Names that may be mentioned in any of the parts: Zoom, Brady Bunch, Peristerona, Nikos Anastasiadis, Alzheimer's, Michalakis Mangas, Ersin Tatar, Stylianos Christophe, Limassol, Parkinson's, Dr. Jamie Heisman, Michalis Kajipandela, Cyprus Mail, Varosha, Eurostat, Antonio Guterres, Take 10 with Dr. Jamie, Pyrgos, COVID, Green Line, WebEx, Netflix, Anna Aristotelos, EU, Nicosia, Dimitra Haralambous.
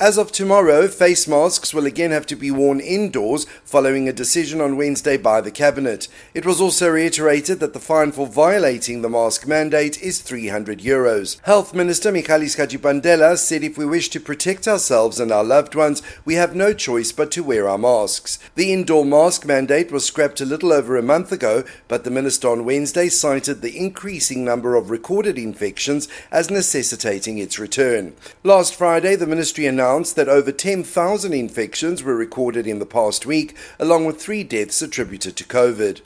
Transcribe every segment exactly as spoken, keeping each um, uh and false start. As of tomorrow, face masks will again have to be worn indoors following a decision on Wednesday by the Cabinet. It was also reiterated that the fine for violating the mask mandate is three hundred euros. Health Minister Michalis Kajipandela said if we wish to protect ourselves and our loved ones, we have no choice but to wear our masks. The indoor mask mandate was scrapped a little over a month ago, but the minister on Wednesday cited the increasing number of recorded infections as necessitating its return. Last Friday, the ministry announced that over ten thousand infections were recorded in the past week, along with three deaths attributed to COVID.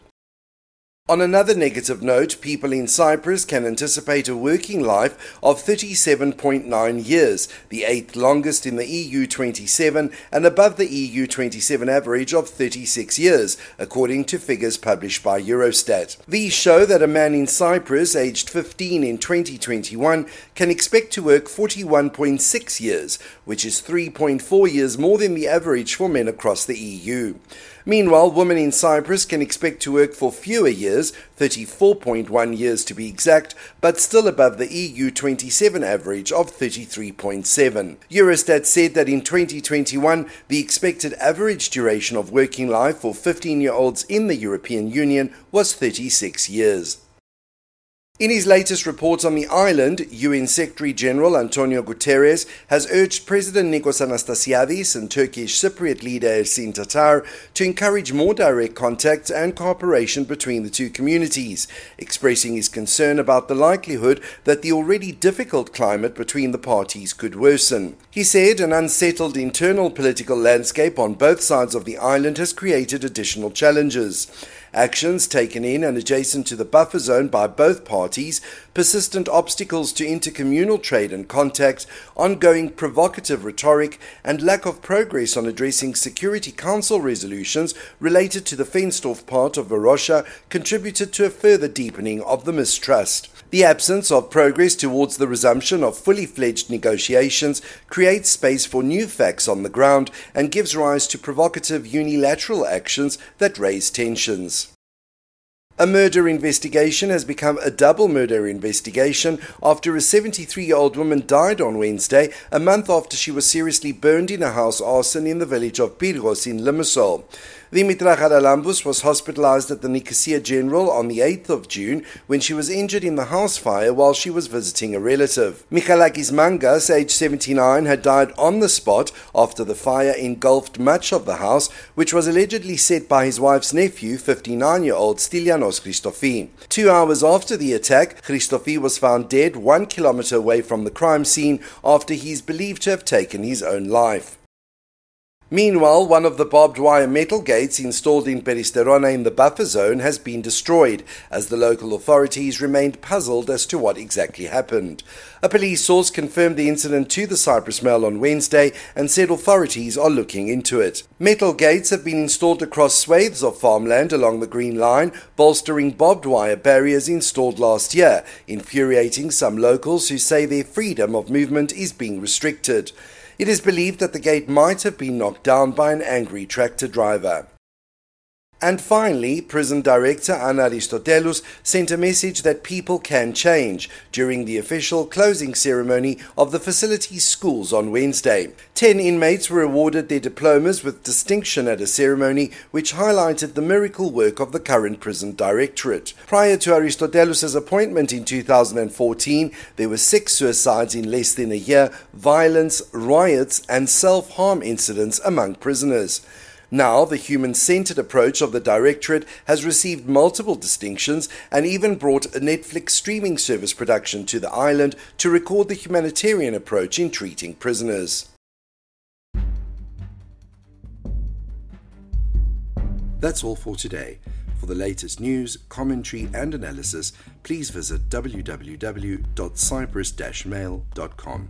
On another negative note, people in Cyprus can anticipate a working life of thirty-seven point nine years, the eighth longest in the E U twenty-seven and above the E U twenty-seven average of thirty-six years, according to figures published by Eurostat. These show that a man in Cyprus aged fifteen in twenty twenty-one can expect to work forty-one point six years, which is three point four years more than the average for men across the E U. Meanwhile, women in Cyprus can expect to work for fewer years, thirty-four point one years to be exact, but still above the E U twenty-seven average of thirty-three point seven. Eurostat said that in twenty twenty-one, the expected average duration of working life for fifteen-year-olds in the European Union was thirty-six years. In his latest report on the island, U N Secretary-General Antonio Guterres has urged President Nikos Anastasiadis and Turkish Cypriot leader Ersin Tatar to encourage more direct contact and cooperation between the two communities, expressing his concern about the likelihood that the already difficult climate between the parties could worsen. He said an unsettled internal political landscape on both sides of the island has created additional challenges. Actions taken in and adjacent to the buffer zone by both parties, persistent obstacles to intercommunal trade and contact, ongoing provocative rhetoric, and lack of progress on addressing Security Council resolutions related to the fenced-off part of Varosha contributed to a further deepening of the mistrust. The absence of progress towards the resumption of fully-fledged negotiations creates space for new facts on the ground and gives rise to provocative unilateral actions that raise tensions. A murder investigation has become a double murder investigation after a seventy-three-year-old woman died on Wednesday, a month after she was seriously burned in a house arson in the village of Pyrgos in Limassol. Dimitra Haralambous was hospitalized at the Nicosia General on the eighth of June when she was injured in the house fire while she was visiting a relative. Michalakis Mangas, aged seventy-nine, had died on the spot after the fire engulfed much of the house, which was allegedly set by his wife's nephew, fifty-nine-year-old Stylianos Christophe. Two hours after the attack, Christophe was found dead one kilometer away from the crime scene after he is believed to have taken his own life. Meanwhile, one of the barbed wire metal gates installed in Peristerona in the buffer zone has been destroyed, as the local authorities remained puzzled as to what exactly happened. A police source confirmed the incident to the Cyprus Mail on Wednesday and said authorities are looking into it. Metal gates have been installed across swathes of farmland along the Green Line, bolstering barbed wire barriers installed last year, infuriating some locals who say their freedom of movement is being restricted. It is believed that the gate might have been knocked down by an angry tractor driver. And finally, prison director Anna Aristotelos sent a message that people can change during the official closing ceremony of the facility's schools on Wednesday. Ten inmates were awarded their diplomas with distinction at a ceremony which highlighted the miracle work of the current prison directorate. Prior to Aristotelos' appointment in two thousand fourteen, there were six suicides in less than a year, violence, riots, and self-harm incidents among prisoners. Now, the human-centered approach of the Directorate has received multiple distinctions and even brought a Netflix streaming service production to the island to record the humanitarian approach in treating prisoners. That's all for today. For the latest news, commentary and analysis, please visit w w w dot cyprus dash mail dot com.